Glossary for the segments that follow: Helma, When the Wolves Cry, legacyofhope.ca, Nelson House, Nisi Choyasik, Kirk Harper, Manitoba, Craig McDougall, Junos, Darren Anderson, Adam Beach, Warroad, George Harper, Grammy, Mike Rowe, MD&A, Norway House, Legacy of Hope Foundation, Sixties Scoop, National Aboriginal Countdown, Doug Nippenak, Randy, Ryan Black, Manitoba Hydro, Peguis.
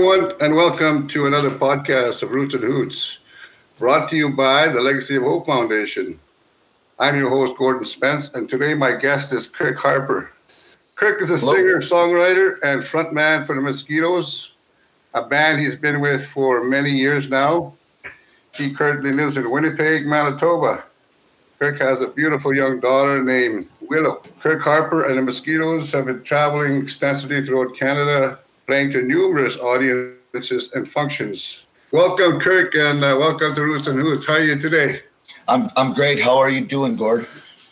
everyone, and welcome to another podcast of Roots and Hoots, brought to you by the Legacy of Hope Foundation. I'm your host, Gordon Spence, and today my guest is Kirk Harper. Kirk is a singer, songwriter, and frontman for The Mosquitoz, a band he's been with for many years now. He currently lives in Winnipeg, Manitoba. Kirk has a beautiful young daughter named Willow. Kirk Harper and The Mosquitoz have been traveling extensively throughout Canada, playing to numerous audiences and functions. Welcome, Kirk, and welcome to Roots and Hoots. How are you today? I'm great. How are you doing, Gord?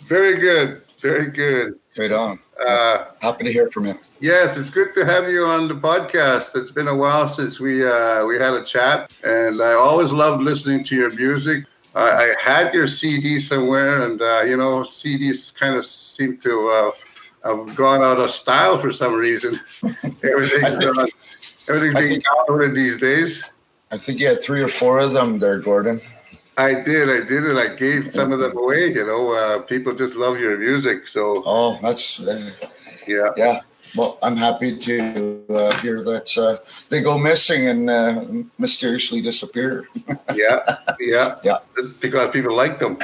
Very good. Very good. Right on. Happy to hear from you. Yes, it's good to have you on the podcast. It's been a while since we had a chat, and I always loved listening to your music. I had your CD somewhere, and you know, CDs kind of seem to have gone out of style for some reason. Everything's being downloaded these days. I think you had 3 or 4 of them there, Gordon. I did it. I gave some of them away. You know, people just love your music. So. Oh, that's. Yeah. Well, I'm happy to hear that they go missing and mysteriously disappear. Yeah. Because people like them.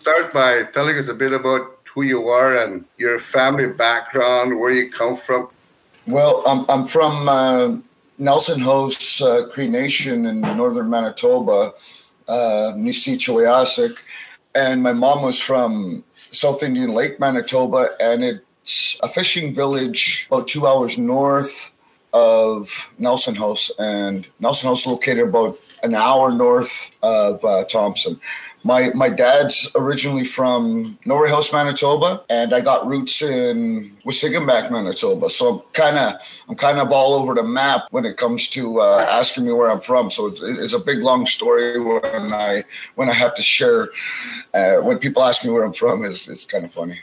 Start by telling us a bit about who you are and your family background, where you come from. Well, I'm from Nelson House, Cree Nation in northern Manitoba. Nisi Choyasik, and my mom was from South Indian Lake, Manitoba, and it's a fishing village about 2 hours north of Nelson House, and Nelson House located about an hour north of Thompson. My dad's originally from Norway House, Manitoba, and I got roots in Wasiganback, Manitoba. So I'm kind of all over the map when it comes to asking me where I'm from. So it's a big long story when I have to share. When people ask me where I'm from, it's kind of funny.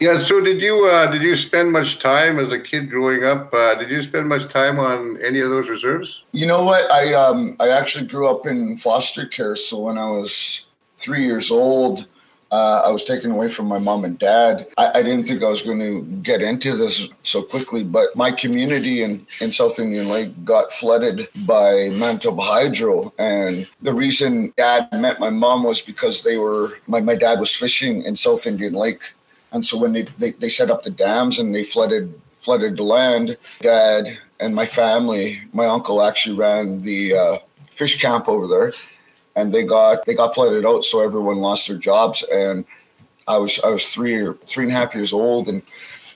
Yeah. So did you spend much time as a kid growing up? Did you spend much time on any of those reserves? You know what? I actually grew up in foster care. So when I was 3 years old, I was taken away from my mom and dad. I didn't think I was going to get into this so quickly, but my community in South Indian Lake got flooded by Manitoba Hydro. And the reason Dad met my mom was because they were, my dad was fishing in South Indian Lake. And so when they set up the dams and they flooded the land, Dad and my family, my uncle actually ran the fish camp over there. And they got flooded out, so everyone lost their jobs. And I was 3 or 3.5 years old, and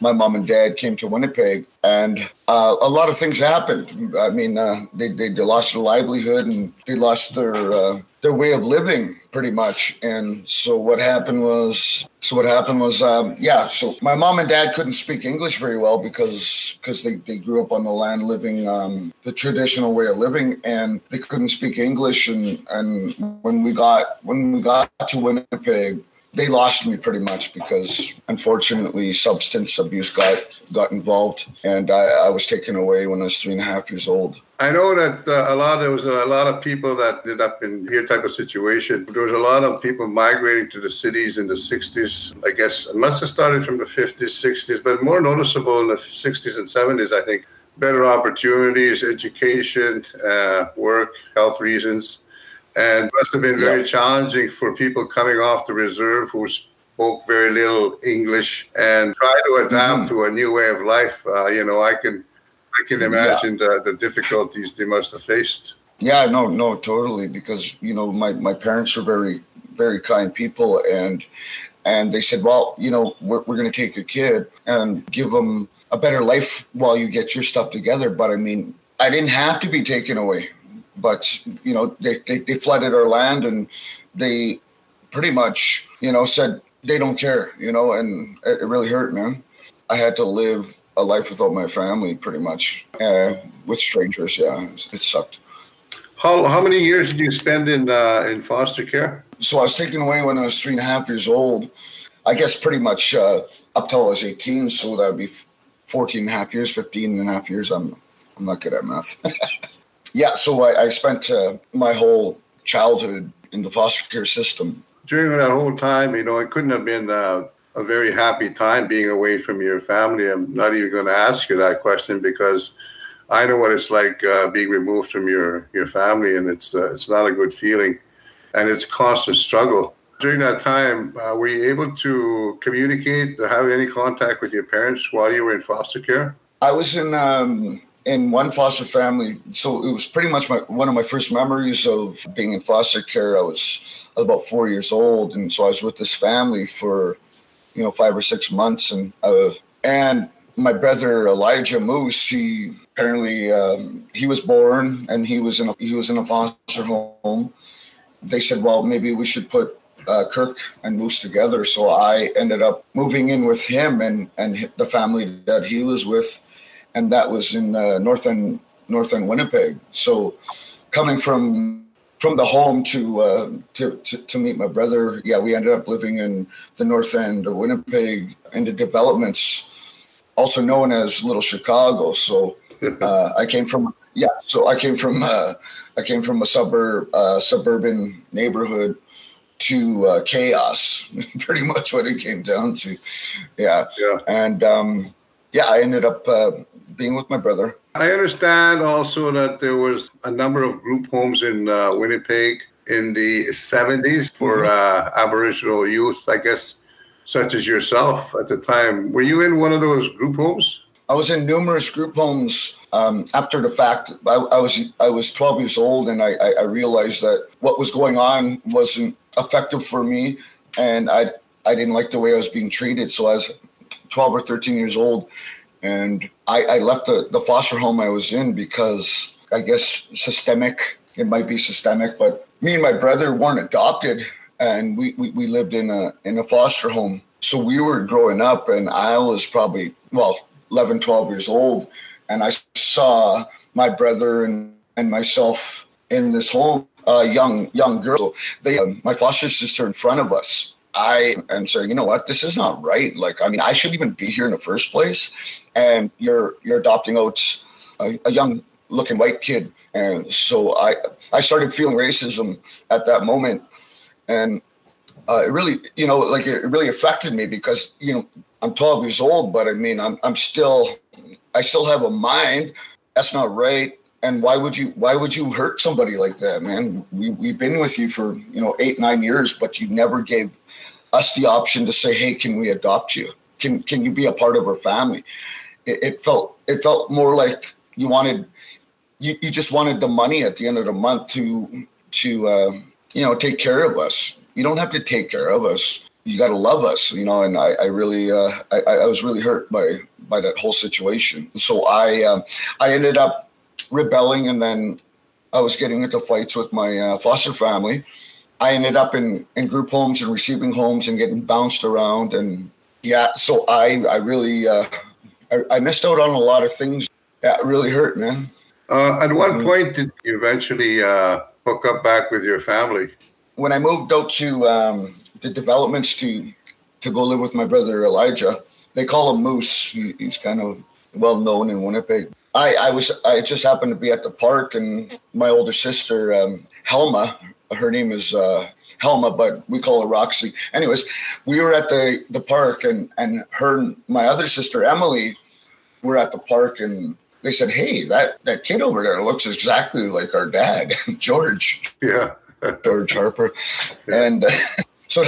my mom and dad came to Winnipeg, and a lot of things happened. I mean, they lost their livelihood and they lost their way of living, pretty much. And so what happened was, So my mom and dad couldn't speak English very well because they grew up on the land, living the traditional way of living, and they couldn't speak English. And when we got to Winnipeg, they lost me pretty much because, unfortunately, substance abuse got involved, and I was taken away when I was 3.5 years old. I know that there was a lot of people that ended up in your type of situation. There was a lot of people migrating to the cities in the 60s, I guess. It must have started from the 50s, 60s, but more noticeable in the 60s and 70s, I think. Better opportunities, education, work, health reasons. And it must have been very challenging for people coming off the reserve who spoke very little English and try to adapt to a new way of life. You know, I can imagine the difficulties they must have faced. Yeah, no, totally. Because, you know, my parents were very, very kind people. And they said, well, you know, we're going to take your kid and give them a better life while you get your stuff together. But, I mean, I didn't have to be taken away. But, you know, they flooded our land, and they pretty much, you know, said they don't care, you know, and it really hurt, man. I had to live a life without my family pretty much, with strangers. Yeah, it sucked. How many years did you spend in foster care? So I was taken away when I was 3.5 years old, I guess pretty much up till I was 18. So that would be 14.5 years, 15.5 years. I'm not good at math. Yeah, so I spent my whole childhood in the foster care system. During that whole time, you know, it couldn't have been a very happy time being away from your family. I'm not even going to ask you that question because I know what it's like being removed from your family, and it's not a good feeling, and it's constant struggle. During that time, were you able to communicate, to have any contact with your parents while you were in foster care? I was in one foster family, so it was pretty much one of my first memories of being in foster care. I was about 4 years old, and so I was with this family for 5 or 6 months, and my brother Elijah Moose, he apparently he was born and he was in a foster home. They said, well, maybe we should put Kirk and Moose together. So I ended up moving in with him and the family that he was with, and that was in northern Winnipeg. So coming from the home to meet my brother, we ended up living in the north end of Winnipeg in the developments, also known as Little Chicago. So I came from a suburban neighborhood to chaos, pretty much what it came down to. I ended up being with my brother. I understand also that there was a number of group homes in Winnipeg in the 70s for Aboriginal youth, I guess, such as yourself at the time. Were you in one of those group homes? I was in numerous group homes. After the fact, I was 12 years old, and I realized that what was going on wasn't effective for me, and I didn't like the way I was being treated. So I was 12 or 13 years old, and I left the foster home I was in because I guess it might be systemic, but me and my brother weren't adopted, and we lived in a foster home. So we were growing up, and I was probably 11, 12 years old, and I saw my brother and myself in this home. Young girl. My foster sister in front of us. I am saying, you know what? This is not right. I shouldn't even be here in the first place. And you're adopting out a young-looking white kid. And so I started feeling racism at that moment, and it really, it really affected me because I'm 12 years old, but I still have a mind. That's not right. And why would you hurt somebody like that, man? We've been with you for 8, 9 years, but you never gave us the option to say, hey, can we adopt you? Can you be a part of our family? It felt more like you just wanted the money at the end of the month to take care of us. You don't have to take care of us. You got to love us, And I really was really hurt by that whole situation. So I ended up rebelling, and then I was getting into fights with my foster family. I ended up in group homes and receiving homes and getting bounced around, and so I really missed out on a lot of things that really hurt, man. At what point did you eventually hook up back with your family? When I moved out to the developments to go live with my brother Elijah, they call him Moose. He's kind of well known in Winnipeg. I just happened to be at the park, and my older sister, Helma, her name is Helma, but we call her Roxy. Anyways, we were at the park, and her and my other sister, Emily, were at the park, and they said, hey, that kid over there looks exactly like our dad, George. Yeah. George Harper. Yeah. And so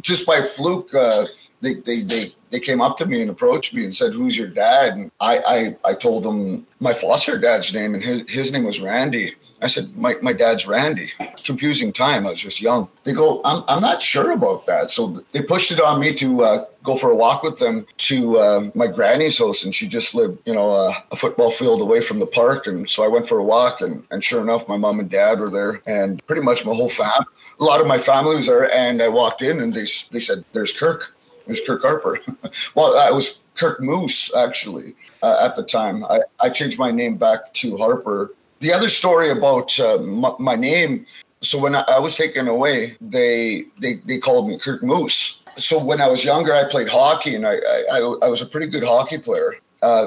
just by fluke, They came up to me and approached me and said, who's your dad? And I told them my foster dad's name, and his name was Randy. I said, my dad's Randy. Confusing time. I was just young. They go, I'm not sure about that. So they pushed it on me to go for a walk with them to my granny's house. And she just lived, a football field away from the park. And so I went for a walk, and sure enough, my mom and dad were there, and pretty much my whole family. A lot of my family was there, and I walked in, and they said, there's Kirk. It was Kirk Harper. I was Kirk Moose, actually, at the time. I changed my name back to Harper. The other story about my name, so when I was taken away, they called me Kirk Moose. So when I was younger, I played hockey, and I was a pretty good hockey player.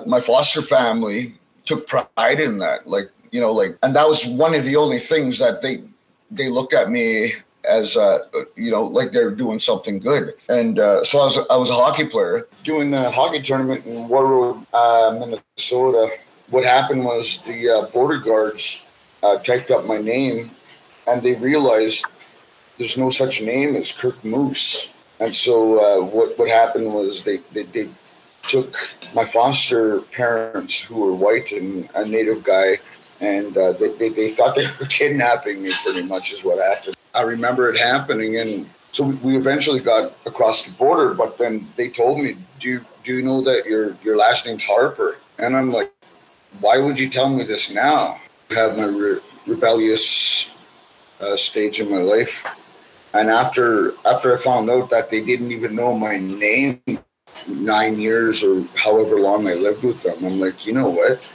My foster family took pride in that. And that was one of the only things that they looked at me as they're doing something good, and so I was a hockey player doing a hockey tournament in Warroad, Minnesota. what happened was the border guards typed up my name, and they realized there's no such name as Kirk Moose. And so what happened was they took my foster parents, who were white and a Native guy, and they thought they were kidnapping me, pretty much is what happened. I remember it happening, and so we eventually got across the border, but then they told me, do you know that your last name's Harper? And I'm like, why would you tell me this now? I have my rebellious stage in my life. And after I found out that they didn't even know my name 9 years or however long I lived with them, I'm like, you know what?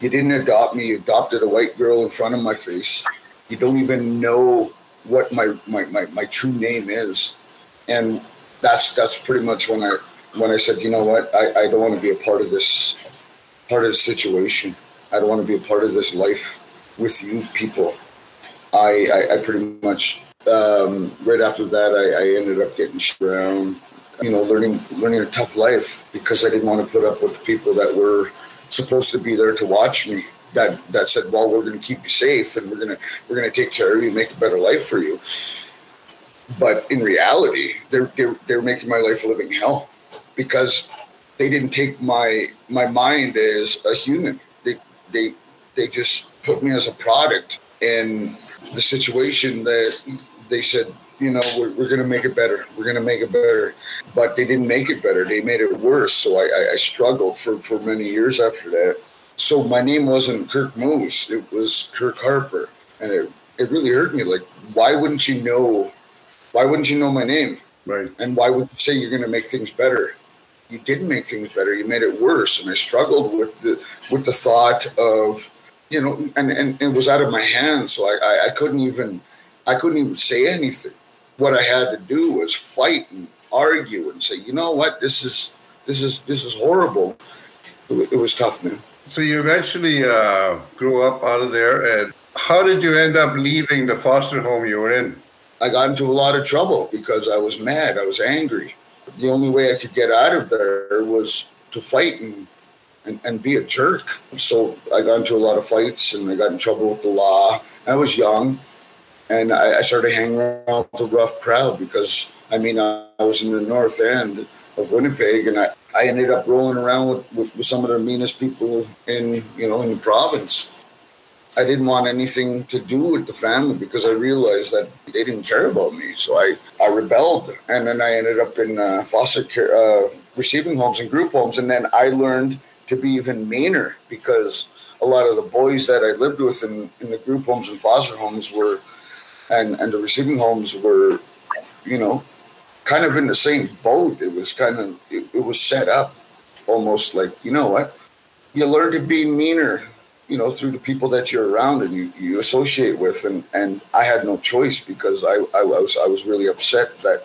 You didn't adopt me. You adopted a white girl in front of my face. You don't even know what my true name is. And that's pretty much when I said, you know what? I don't want to be a part of the situation. I don't want to be a part of this life with you people. I pretty much, right after that, I ended up getting around, you know, learning a tough life, because I didn't want to put up with the people that were supposed to be there to watch me, that said, well, we're going to keep you safe, and we're going to take care of you and make a better life for you. But in reality, they're making my life a living hell, because they didn't take my mind as a human. They just put me as a product. And the situation that they said, you know, we're going to make it better. We're going to make it better. But they didn't make it better. They made it worse. So I struggled for many years after that. So my name wasn't Kirk Moose. It was Kirk Harper. And it really hurt me. Like, why wouldn't you know my name? Right. And why would you say you're going to make things better? You didn't make things better. You made it worse. And I struggled with the thought of, you know, and it was out of my hands. So I couldn't even say anything. What I had to do was fight and argue and say, you know what, this is horrible. It was tough, man. So you eventually grew up out of there. And how did you end up leaving the foster home you were in? I got into a lot of trouble because I was mad. I was angry. The only way I could get out of there was to fight and be a jerk. So I got into a lot of fights, and I got in trouble with the law. I was young, and I started hanging around with a rough crowd, because, I mean, I was in the north end of Winnipeg, and I ended up rolling around with some of the meanest people in the province. I didn't want anything to do with the family, because I realized that they didn't care about me. So I rebelled, and then I ended up in foster care, receiving homes and group homes. And then I learned to be even meaner, because a lot of the boys that I lived with in the group homes and foster homes were, and the receiving homes were, you know, kind of in the same boat. It was kind of, it was set up almost like, you know what, you learn to be meaner, you know, through the people that you're around and you associate with. And I had no choice, because I was really upset that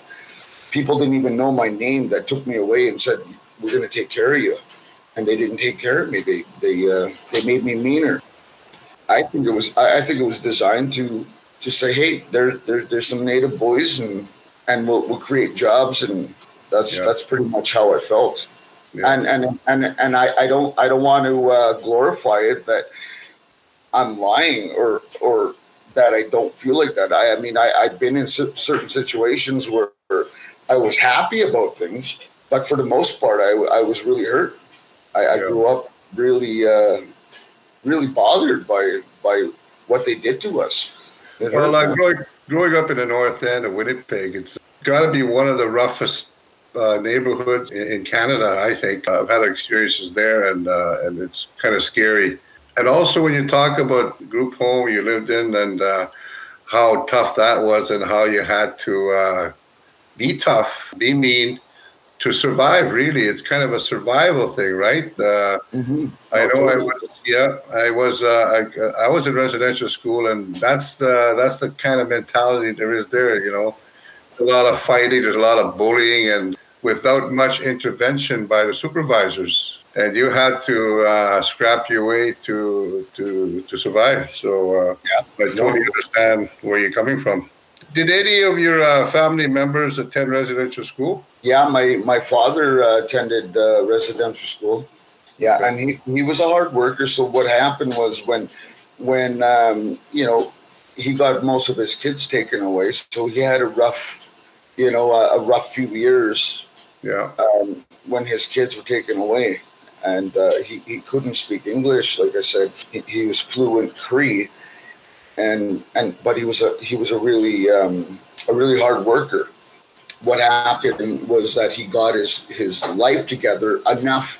people didn't even know my name, that took me away and said, we're going to take care of you. And they didn't take care of me. They made me meaner. I think it was designed to say, hey, there's some Native boys, and we'll create jobs, and that's pretty much how I felt. Yeah. And I don't want to glorify it that I'm lying or that I don't feel like that. I've been in certain situations where I was happy about things, but for the most part, I was really hurt. I grew up really, really bothered by what they did to us. Well, growing up in the north end of Winnipeg, it's got to be one of the roughest neighborhoods in Canada, I think. I've had experiences there, and it's kind of scary. And also, when you talk about group home you lived in and how tough that was, and how you had to be tough, be mean, to survive, really. It's kind of a survival thing, right? Mm-hmm. I know totally. I was in residential school, and that's the kind of mentality there is there, you know. A lot of fighting, there's a lot of bullying, and without much intervention by the supervisors. And you had to scrap your way to survive. So, but totally. You understand where you're coming from. Did any of your family members attend residential school? Yeah, my father attended residential school. Yeah, and he was a hard worker. So what happened was when you know, he got most of his kids taken away, so he had a rough, you know, a rough few years. Yeah. When his kids were taken away, and he couldn't speak English. Like I said, he was fluent Cree, but he was a really hard worker. What happened was that he got his life together enough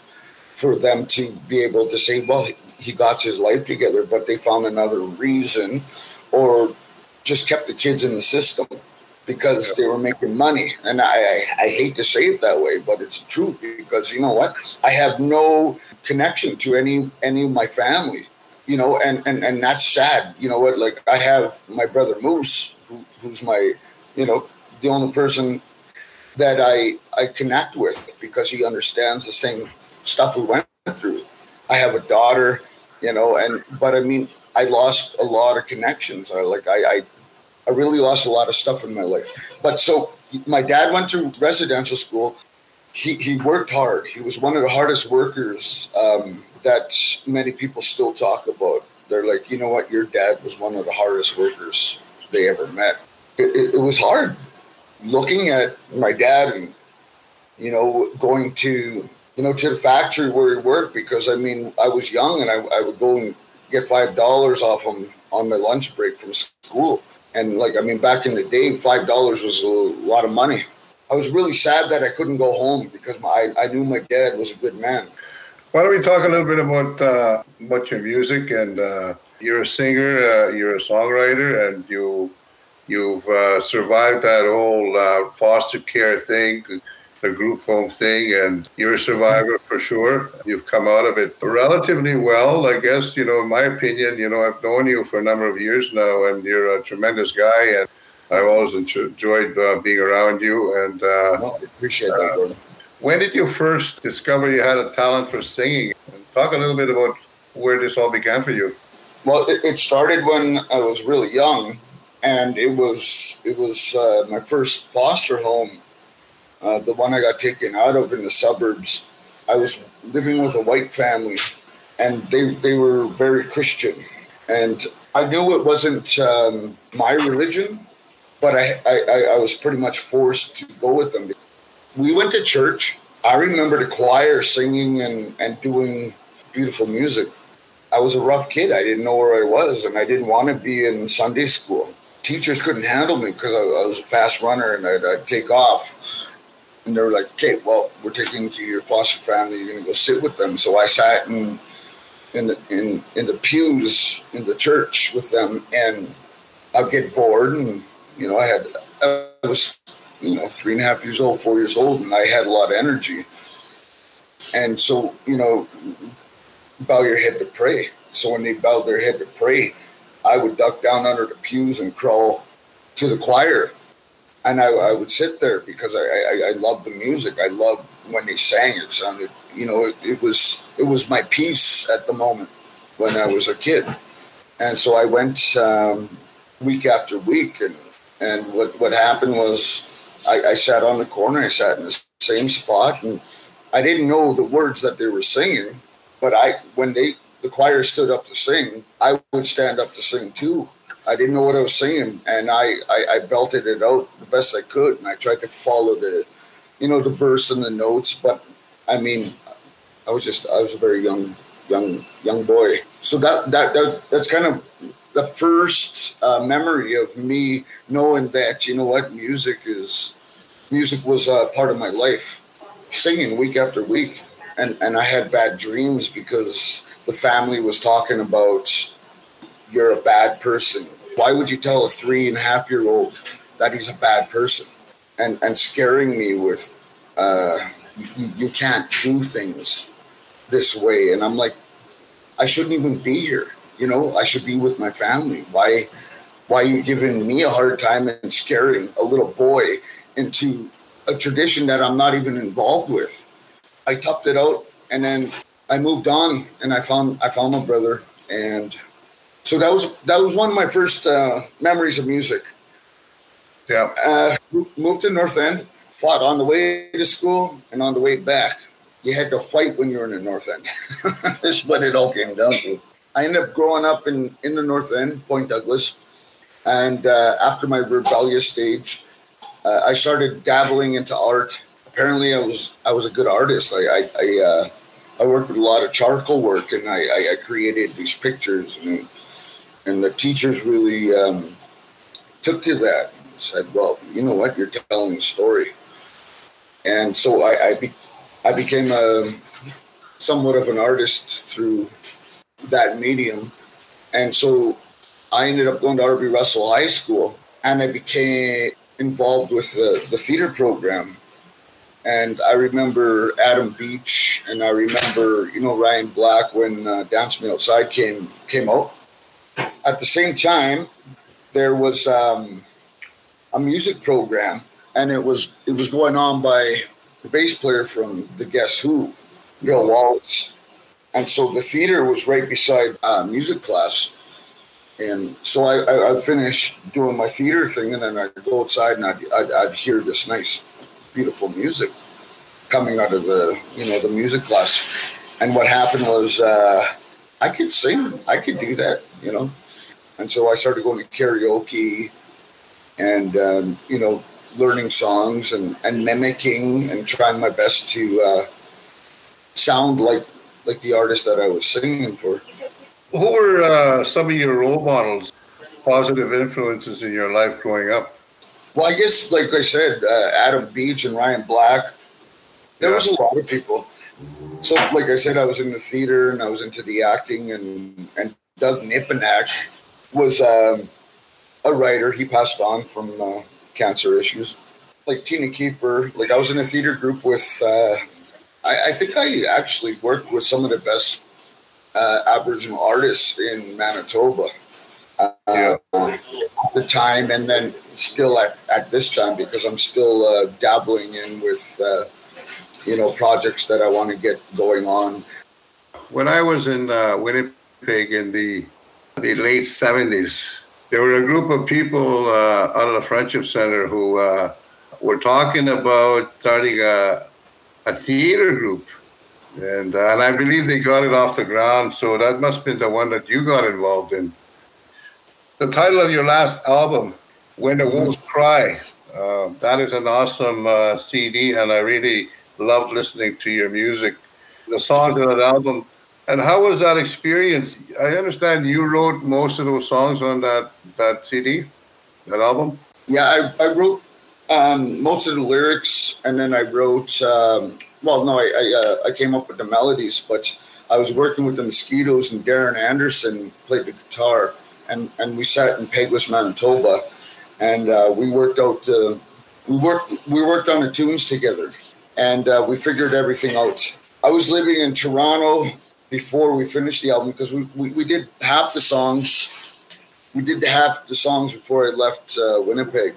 for them to be able to say, well, he got his life together, but they found another reason, or just kept the kids in the system because they were making money. And I hate to say it that way, but it's true, because you know what? I have no connection to any of my family, you know, and that's sad. You know what? Like, I have my brother Moose, who's my, you know, the only person that I connect with, because he understands the same stuff we went through. I have a daughter, you know, but I mean, I lost a lot of connections. I really lost a lot of stuff in my life. But so my dad went through residential school. He worked hard. He was one of the hardest workers that many people still talk about. They're like, you know what? Your dad was one of the hardest workers they ever met. It was hard looking at my dad and, you know, going to, you know, to the factory where he worked, because I mean, I was young, and I would go and get $5 off him on my lunch break from school. And like, I mean, back in the day, $5 was a lot of money. I was really sad that I couldn't go home, because I knew my dad was a good man. Why don't we talk a little bit about your music, and you're a singer, you're a songwriter, and you've survived that whole foster care thing, the group home thing, and you're a survivor for sure. You've come out of it relatively well, I guess, you know, in my opinion. You know, I've known you for a number of years now, and you're a tremendous guy, and I've always enjoyed being around you. And I appreciate that, Gordon. When did you first discover you had a talent for singing? And talk a little bit about where this all began for you. Well, it started when I was really young, and it was my first foster home. The one I got taken out of in the suburbs. I was living with a white family, and they were very Christian. And I knew it wasn't my religion, but I was pretty much forced to go with them. We went to church. I remember the choir singing and doing beautiful music. I was a rough kid. I didn't know where I was, and I didn't want to be in Sunday school. Teachers couldn't handle me because I was a fast runner, and I'd take off. And they were like, okay, well, we're taking you to your foster family. You're going to go sit with them. So I sat in the pews in the church with them, and I'd get bored. And, you know, I was, you know, 3.5 years old, 4 years old, and I had a lot of energy. And so, you know, bow your head to pray. So when they bowed their head to pray, I would duck down under the pews and crawl to the choir. And I would sit there because I loved the music. I loved when they sang. It sounded, you know, it was my peace at the moment when I was a kid. And so I went week after week. And what happened was I sat on the corner. I sat in the same spot. And I didn't know the words that they were singing. But when the choir stood up to sing, I would stand up to sing too. I didn't know what I was singing, and I belted it out the best I could, and I tried to follow the, you know, the verse and the notes. But I mean, I was a very young boy. So that's kind of the first memory of me knowing that, you know what, music was a part of my life. Singing week after week, and I had bad dreams because the family was talking about, you're a bad person. Why would you tell a 3.5 year old that he's a bad person? And scaring me with, you can't do things this way. And I'm like, I shouldn't even be here. You know, I should be with my family. Why are you giving me a hard time and scaring a little boy into a tradition that I'm not even involved with? I toughed it out, and then I moved on, and I found my brother. And so that was one of my first memories of music. Yeah. Moved to North End, fought on the way to school and on the way back. you had to fight when you were in the North End. That's what it all came down to. I ended up growing up in the North End, Point Douglas. And after my rebellious stage, I started dabbling into art. Apparently, I was a good artist. I worked with a lot of charcoal work, and I created these pictures. And the teachers really took to that and said, well, you know what? You're telling a story. And so I became somewhat of an artist through that medium. And so I ended up going to RB Russell High School, and I became involved with the theater program. And I remember Adam Beach, and I remember, you know, Ryan Black when Dance Me Outside came out. At the same time, there was a music program, and it was going on by the bass player from The Guess Who, Bill Wallace. And so the theater was right beside music class. And so I finished doing my theater thing, and then I'd go outside and I'd hear this nice, beautiful music coming out of the music class. And what happened was I could sing. I could do that, you know. And so I started going to karaoke and, learning songs and mimicking and trying my best to sound like the artist that I was singing for. Who were some of your role models, positive influences in your life growing up? Well, I guess, like I said, Adam Beach and Ryan Black. There was a lot of people. So, like I said, I was in the theater and I was into the acting. And Doug Nippenak was a writer. He passed on from cancer issues. Like Tina Keeper. Like I was in a theater group with... I think I actually worked with some of the best Aboriginal artists in Manitoba at the time, and then still at this time, because I'm still dabbling in with projects that I want to get going on. When I was in Winnipeg in the late 70s, there were a group of people out of the Friendship Centre who were talking about starting a theater group. And I believe they got it off the ground, so that must have been the one that you got involved in. The title of your last album, When the Wolves Cry, that is an awesome CD, and I really love listening to your music, the songs on that album. And how was that experience? I understand you wrote most of those songs on that CD, that album? Yeah, I wrote most of the lyrics, and then I wrote... I came up with the melodies, but I was working with the Mosquitoz, and Darren Anderson played the guitar, and we sat in Peguis, Manitoba, and we worked on the tunes together, and we figured everything out. I was living in Toronto before we finished the album, because we did half the songs. We did half the songs before I left Winnipeg.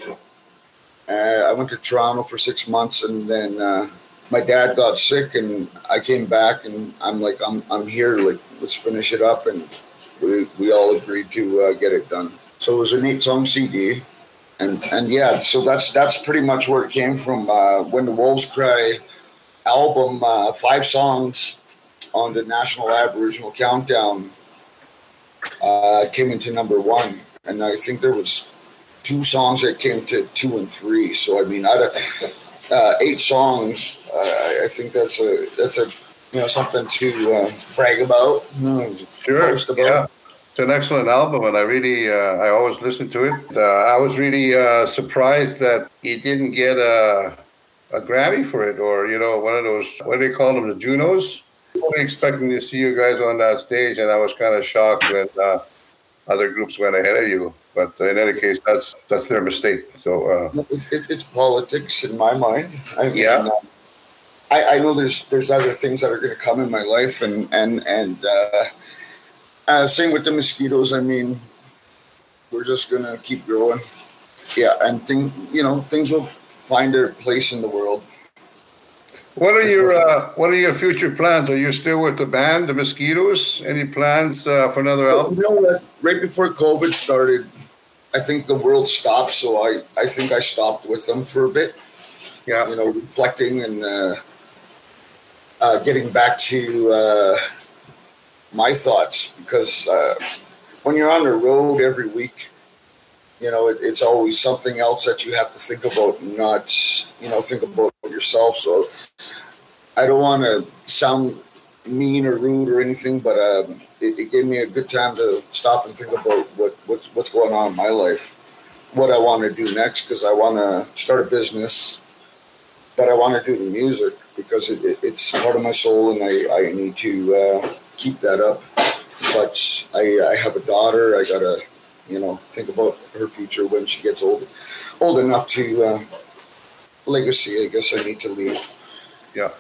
I went to Toronto for 6 months, and then. My dad got sick, and I came back, and I'm like, I'm here, like, let's finish it up, and we all agreed to get it done. So it was an 8-song CD, and yeah, so that's pretty much where it came from. When the Wolves Cry album, 5 songs on the National Aboriginal Countdown came into number 1, and I think there was 2 songs that came to 2 and 3. So I mean, I don't. 8 songs. I think that's a something to brag about. Sure. About. Yeah. It's an excellent album, and I really I always listen to it. I was really surprised that he didn't get a Grammy for it, or one of those, what do they call them, the Junos. I was expecting to see you guys on that stage, and I was kind of shocked when other groups went ahead of you. But in any case, that's their mistake. So it's politics in my mind. I mean, yeah, I know there's other things that are going to come in my life, and same with the Mosquitoz. I mean, we're just going to keep growing. Yeah, and things will find their place in the world. What are your future plans? Are you still with the band, the Mosquitoz? Any plans for another album? Right before COVID started, I think the world stopped, so I think I stopped with them for a bit. Yeah. Reflecting and getting back to my thoughts, because when you're on the road every week, you know, it's always something else that you have to think about, and not, you know, think about yourself. So I don't want to sound mean or rude or anything, but it gave me a good time to stop and think about what's going on in my life, what I want to do next, because I want to start a business, but I want to do the music because it's part of my soul, and I need to keep that up. But I have a daughter. I got to, you know, think about her future when she gets old enough to legacy. I guess I need to leave. Yeah.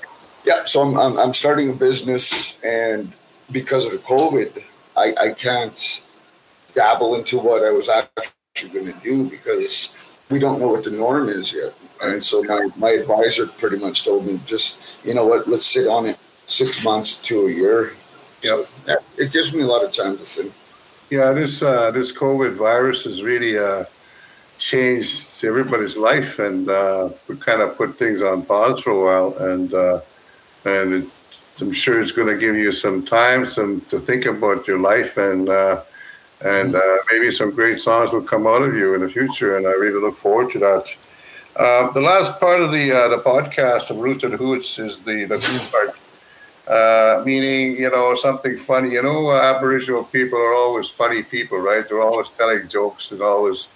So I'm starting a business, and because of the COVID, I can't dabble into what I was actually going to do because we don't know what the norm is yet. And so my advisor pretty much told me, just, you know what, let's sit on it 6 months to a year. Yep. So it gives me a lot of time to think. Yeah, this COVID virus has really changed everybody's life, and we kind of put things on pause for a while. And I'm sure it's going to give you some time to think about your life, and maybe some great songs will come out of you in the future. And I really look forward to that. The last part of the podcast of Roots and Hoots is the Hoots part. Meaning, you know, something funny. You know, Aboriginal people are always funny people, right? They're always telling jokes and always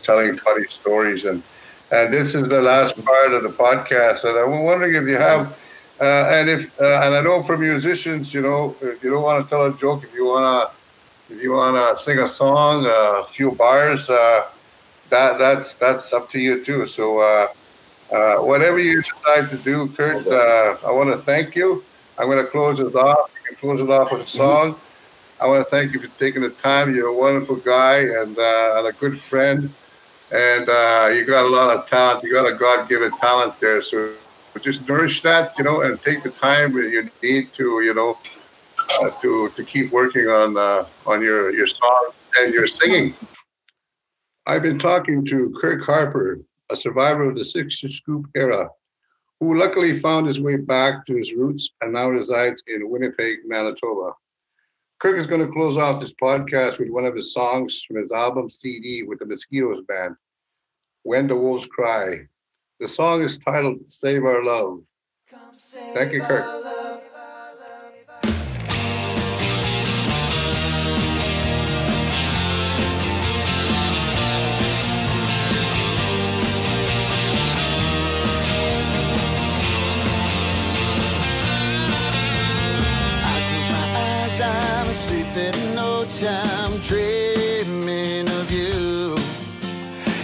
telling funny stories. And this is the last part of the podcast. And I'm wondering if you have, and I know for musicians, you know, if you don't want to tell a joke, if you wanna sing a song, a few bars, that's up to you too. So whatever you decide to do, Kurt, I want to thank you. I'm going to close it off. You can close it off with a song. I want to thank you for taking the time. You're a wonderful guy and a good friend. And you got a lot of talent. You got a God-given talent there. So just nourish that, you know, and take the time that you need to, you know, to keep working on your song and your singing. I've been talking to Kirk Harper, a survivor of the 60 Scoop era, who luckily found his way back to his roots and now resides in Winnipeg, Manitoba. Kirk is going to close off this podcast with one of his songs from his album CD with the Mosquitoz band, When the Wolves Cry. The song is titled Save Our Love. Thank you, Kirk. I'm asleep in no time, dreaming of you.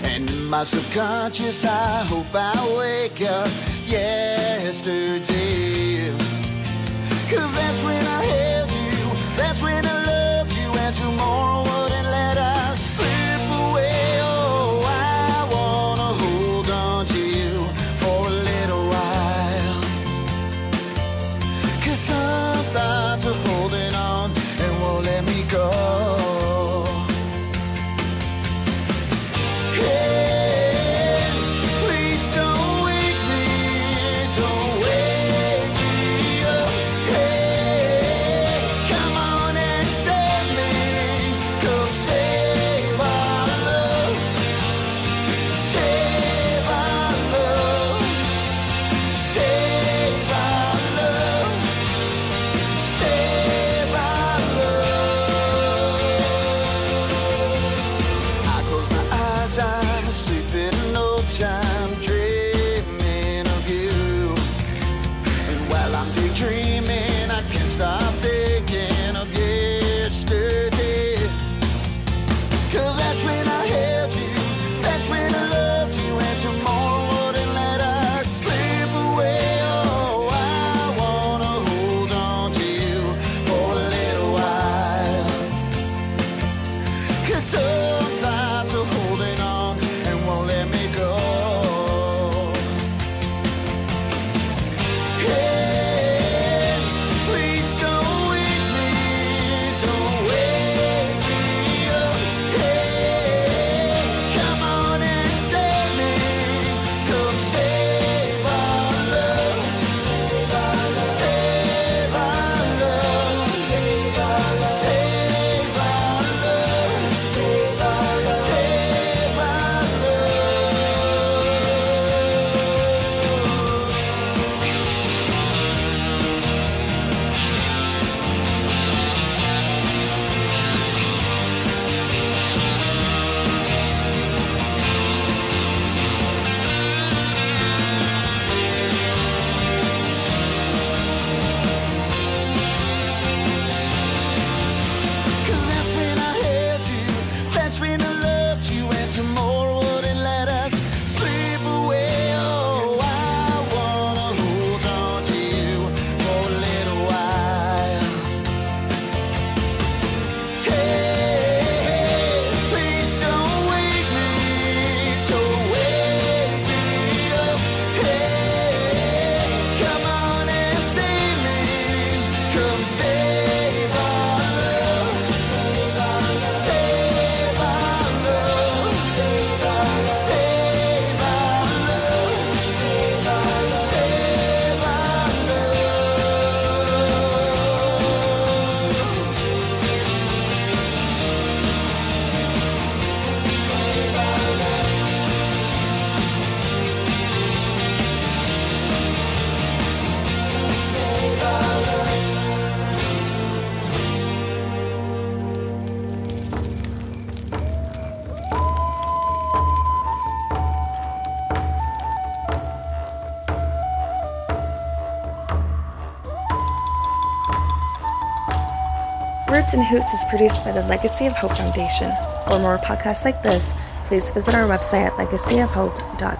And in my subconscious, I hope I wake up yesterday. 'Cause that's when I held you, that's when I loved you, and tomorrow wouldn't let us slip away. Oh, I wanna hold on to you for a little while. 'Cause some thoughts are holding let me go. Hey, please don't wake me up. Hey, come on and save me, come Roots and Hoots is produced by the Legacy of Hope Foundation. For more podcasts like this, please visit our website at legacyofhope.ca.